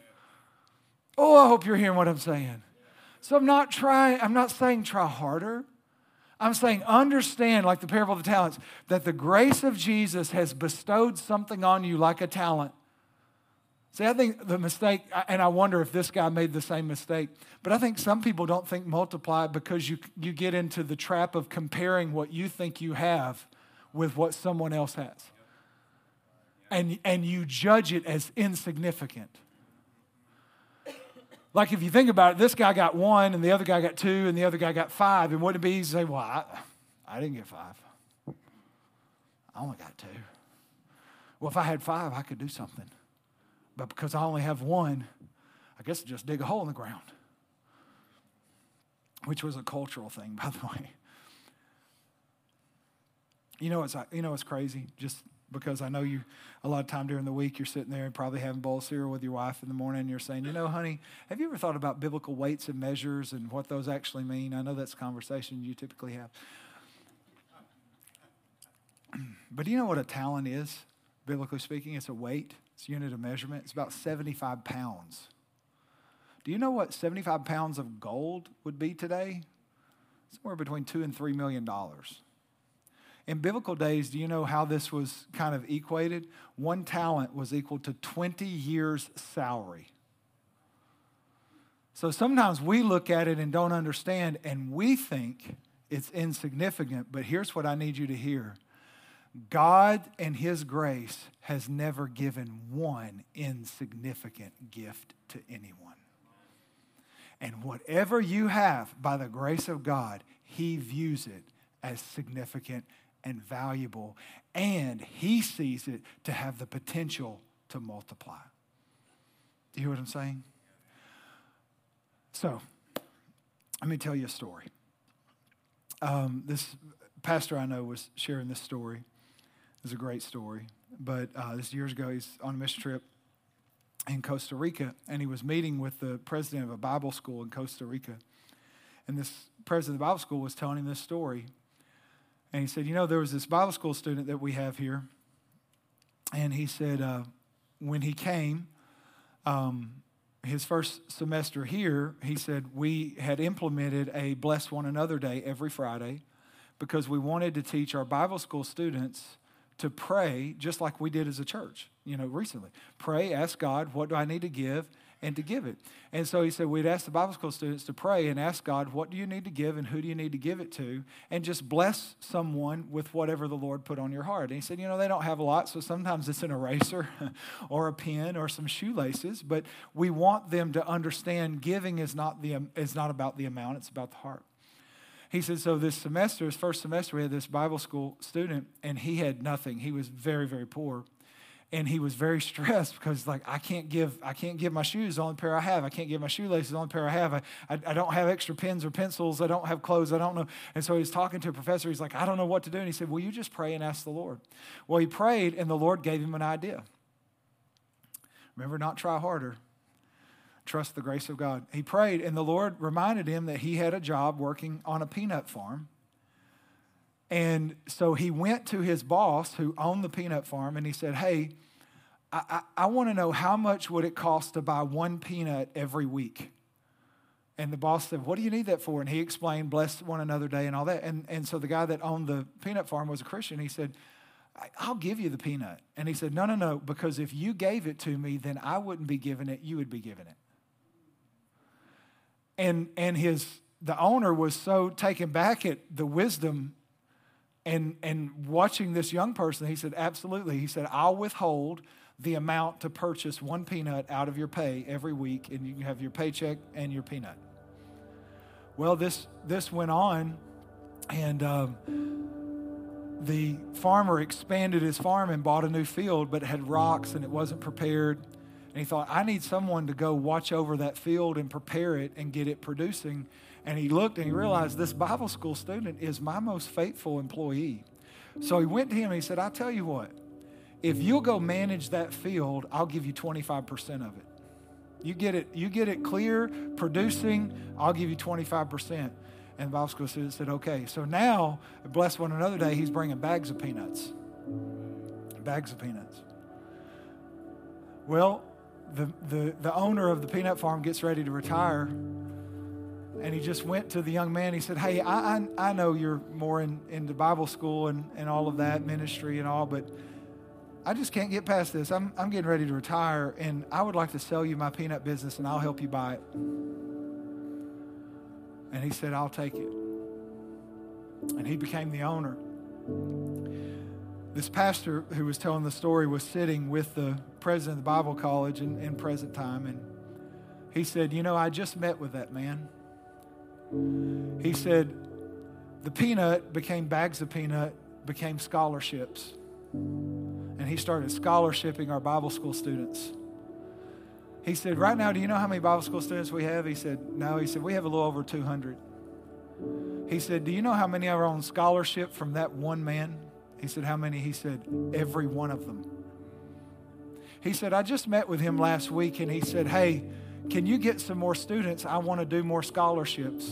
Oh, I hope you're hearing what I'm saying. So I'm not saying try harder. I'm saying understand, like the parable of the talents, that the grace of Jesus has bestowed something on you like a talent. See, I think the mistake, and I wonder if this guy made the same mistake, but I think some people don't think multiply because you get into the trap of comparing what you think you have with what someone else has. And you judge it as insignificant. Like if you think about it, this guy got one, and the other guy got two, and the other guy got five, and wouldn't it be easy to say, well, I didn't get five. I only got two. Well, if I had five, I could do something. But because I only have one, I guess I'll just dig a hole in the ground, which was a cultural thing, by the way. You know it's crazy, just because I know you, a lot of time during the week, you're sitting there and probably having a bowl of cereal with your wife in the morning, and you're saying, you know, honey, have you ever thought about biblical weights and measures and what those actually mean? I know that's a conversation you typically have. But do you know what a talent is, biblically speaking? It's a weight. It's a unit of measurement. It's about 75 pounds. Do you know what 75 pounds of gold would be today? Somewhere between $2 and $3 million. In biblical days, do you know how this was kind of equated? One talent was equal to 20 years' salary. So sometimes we look at it and don't understand, and we think it's insignificant, but here's what I need you to hear. God and His grace has never given one insignificant gift to anyone. And whatever you have by the grace of God, He views it as significant and valuable, and He sees it to have the potential to multiply. Do you hear what I'm saying? So, let me tell you a story. This pastor I know was sharing this story. It's a great story, but this years ago, he's on a mission trip in Costa Rica, and he was meeting with the president of a Bible school in Costa Rica, and this president of the Bible school was telling him this story, and he said, you know, there was this Bible school student that we have here, and he said when he came, his first semester here, he said, we had implemented a Bless One Another Day every Friday because we wanted to teach our Bible school students to pray just like we did as a church, you know, recently. Pray, ask God, what do I need to give, and to give it. And so he said, we'd ask the Bible school students to pray and ask God, what do you need to give and who do you need to give it to? And just bless someone with whatever the Lord put on your heart. And he said, you know, they don't have a lot, so sometimes it's an eraser or a pen or some shoelaces, but we want them to understand giving is not about the amount, it's about the heart. He said, so this semester, his first semester, we had this Bible school student, and he had nothing. He was very, very poor, and he was very stressed because, like, I can't give my shoes, the only pair I have. I can't give my shoelaces, the only pair I have. I don't have extra pens or pencils. I don't have clothes. I don't know. And so he was talking to a professor. He's like, I don't know what to do. And he said, will you just pray and ask the Lord? Well, he prayed, and the Lord gave him an idea. Remember, not try harder. Trust the grace of God. He prayed, and the Lord reminded him that he had a job working on a peanut farm. And so he went to his boss who owned the peanut farm, and he said, hey, I want to know how much would it cost to buy one peanut every week? And the boss said, what do you need that for? And he explained, bless one another day and all that. And so the guy that owned the peanut farm was a Christian. He said, I'll give you the peanut. And he said, no, because if you gave it to me, then I wouldn't be giving it, you would be giving it. And the owner was so taken back at the wisdom and watching this young person, he said, absolutely. He said, I'll withhold the amount to purchase one peanut out of your pay every week, and you can have your paycheck and your peanut. Well, this went on, and the farmer expanded his farm and bought a new field, but it had rocks and it wasn't prepared. And he thought, I need someone to go watch over that field and prepare it and get it producing. And he looked and he realized this Bible school student is my most faithful employee. So he went to him and he said, I'll tell you what, if you'll go manage that field, I'll give you 25% of it. You get it clear, producing, I'll give you 25%. And the Bible school student said, okay. So now, bless one another day, he's bringing bags of peanuts. Bags of peanuts. Well, the owner of the peanut farm gets ready to retire, and he just went to the young man. He said, hey, I know you're more into Bible school and all of that, ministry and all, but I just can't get past this. I'm getting ready to retire, and I would like to sell you my peanut business, and I'll help you buy it. And he said, I'll take it. And he became the owner. This pastor who was telling the story was sitting with the president of the Bible college in present time, and he said, you know, I just met with that man. He said, the peanut became bags of peanut, became scholarships. And he started scholarshiping our Bible school students. He said, right now, do you know how many Bible school students we have? He said, no. He said, we have a little over 200. He said, do you know how many are on scholarship from that one man? He said, how many? He said, every one of them. He said, I just met with him last week, and he said, hey, can you get some more students? I want to do more scholarships.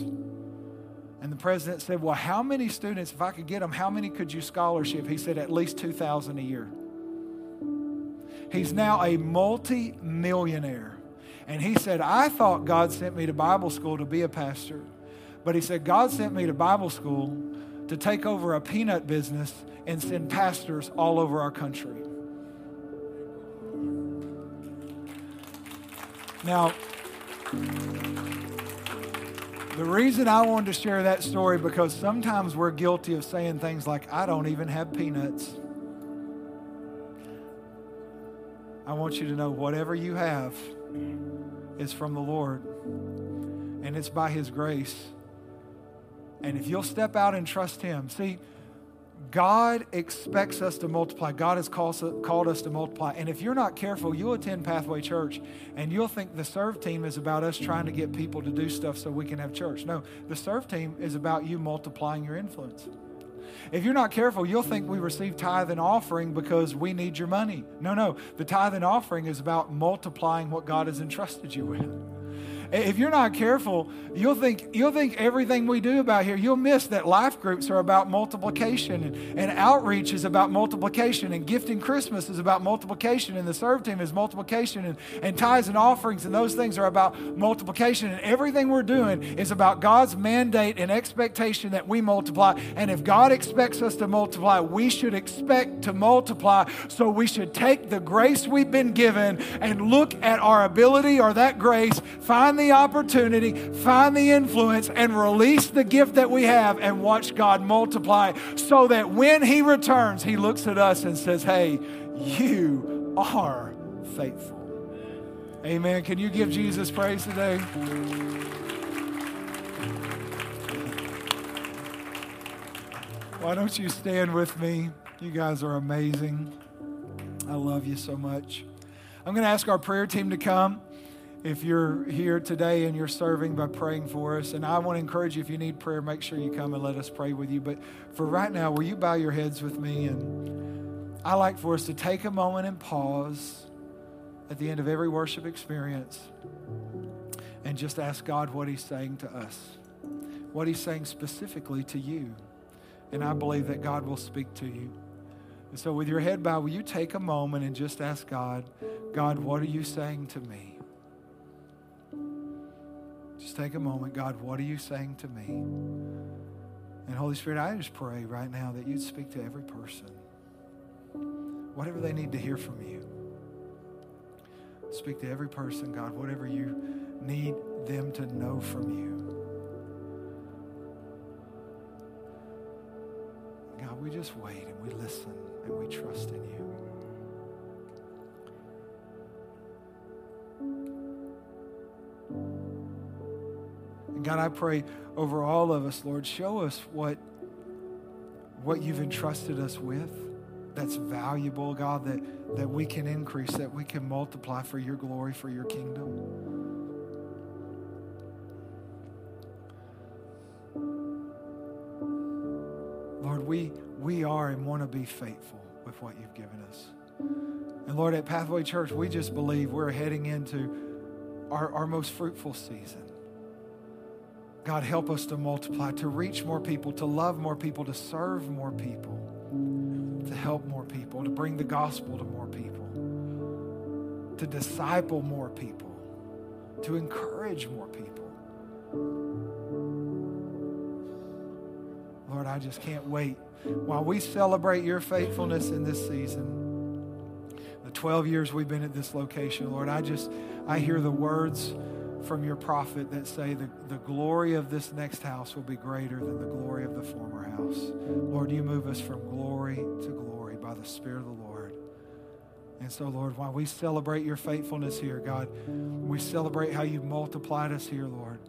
And the president said, well, how many students, if I could get them, how many could you scholarship? He said, at least 2,000 a year. He's now a multi-millionaire. And he said, I thought God sent me to Bible school to be a pastor. But he said, God sent me to Bible school to take over a peanut business and send pastors all over our country. Now, the reason I wanted to share that story, because sometimes we're guilty of saying things like, I don't even have peanuts. I want you to know whatever you have is from the Lord, and it's by His grace. And if you'll step out and trust Him, see, God expects us to multiply. God has called us to multiply. And if you're not careful, you'll attend Pathway Church, and you'll think the serve team is about us trying to get people to do stuff so we can have church. No, the serve team is about you multiplying your influence. If you're not careful, you'll think we receive tithe and offering because we need your money. No. The tithe and offering is about multiplying what God has entrusted you with. If you're not careful, you'll think everything we do about here, you'll miss that life groups are about multiplication, and outreach is about multiplication, and gifting Christmas is about multiplication, and the serve team is multiplication, and tithes and offerings and those things are about multiplication, and everything we're doing is about God's mandate and expectation that we multiply. And if God expects us to multiply, we should expect to multiply. So we should take the grace we've been given and look at our ability or that grace, find the opportunity, find the influence, and release the gift that we have, and watch God multiply, so that when He returns, He looks at us and says, hey, you are faithful. Amen. Can you give Jesus praise today? Why don't you stand with me? You guys are amazing. I love you so much. I'm going to ask our prayer team to come. If you're here today and you're serving, by praying for us. And I want to encourage you, if you need prayer, make sure you come and let us pray with you. But for right now, will you bow your heads with me? And I like for us to take a moment and pause at the end of every worship experience and just ask God what He's saying to us, what He's saying specifically to you. And I believe that God will speak to you. And so with your head bowed, will you take a moment and just ask God, what are you saying to me? Just take a moment. God, what are you saying to me? And Holy Spirit, I just pray right now that you'd speak to every person. Whatever they need to hear from you. Speak to every person, God, whatever you need them to know from you. God, we just wait and we listen and we trust in you. God, I pray over all of us, Lord, show us what you've entrusted us with that's valuable, God, that we can increase, that we can multiply for your glory, for your kingdom. Lord, we are and want to be faithful with what you've given us. And Lord, at Pathway Church, we just believe we're heading into our most fruitful season. God, help us to multiply, to reach more people, to love more people, to serve more people, to help more people, to bring the gospel to more people, to disciple more people, to encourage more people. Lord, I just can't wait. While we celebrate your faithfulness in this season, 12 years we've been at this location, Lord, I hear the words from your prophet that say the glory of this next house will be greater than the glory of the former house. Lord, you move us from glory to glory by the Spirit of the Lord. And so, Lord, while we celebrate your faithfulness here, God, we celebrate how you multiplied us here, Lord.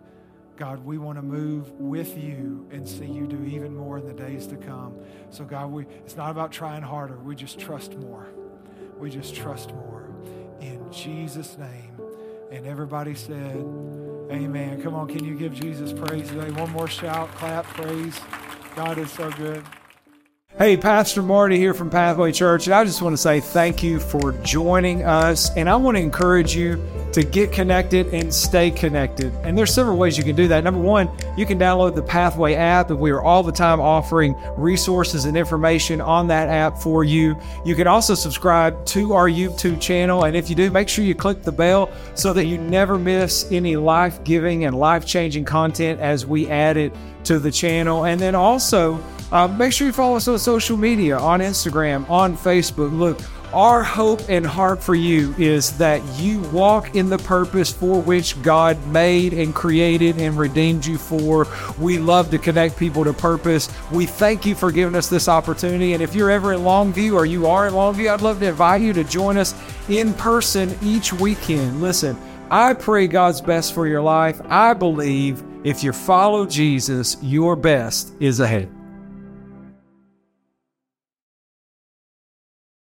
God, we want to move with you and see you do even more in the days to come. So, God, it's not about trying harder. We just trust more. We just trust more. In Jesus' name. And everybody said, amen. Come on, can you give Jesus praise today? One more shout, clap, praise. God is so good. Hey, Pastor Marty here from Pathway Church. And I just want to say thank you for joining us. And I want to encourage you to get connected and stay connected. And there's several ways you can do that. Number one, you can download the Pathway app, and we are all the time offering resources and information on that app for you. You can also subscribe to our YouTube channel. And if you do, make sure you click the bell so that you never miss any life-giving and life-changing content as we add it to the channel. And then also, make sure you follow us on social media, on Instagram, on Facebook. Look, our hope and heart for you is that you walk in the purpose for which God made and created and redeemed you for. We love to connect people to purpose. We thank you for giving us this opportunity. And if you're ever in Longview or you are in Longview, I'd love to invite you to join us in person each weekend. Listen, I pray God's best for your life. I believe if you follow Jesus, your best is ahead.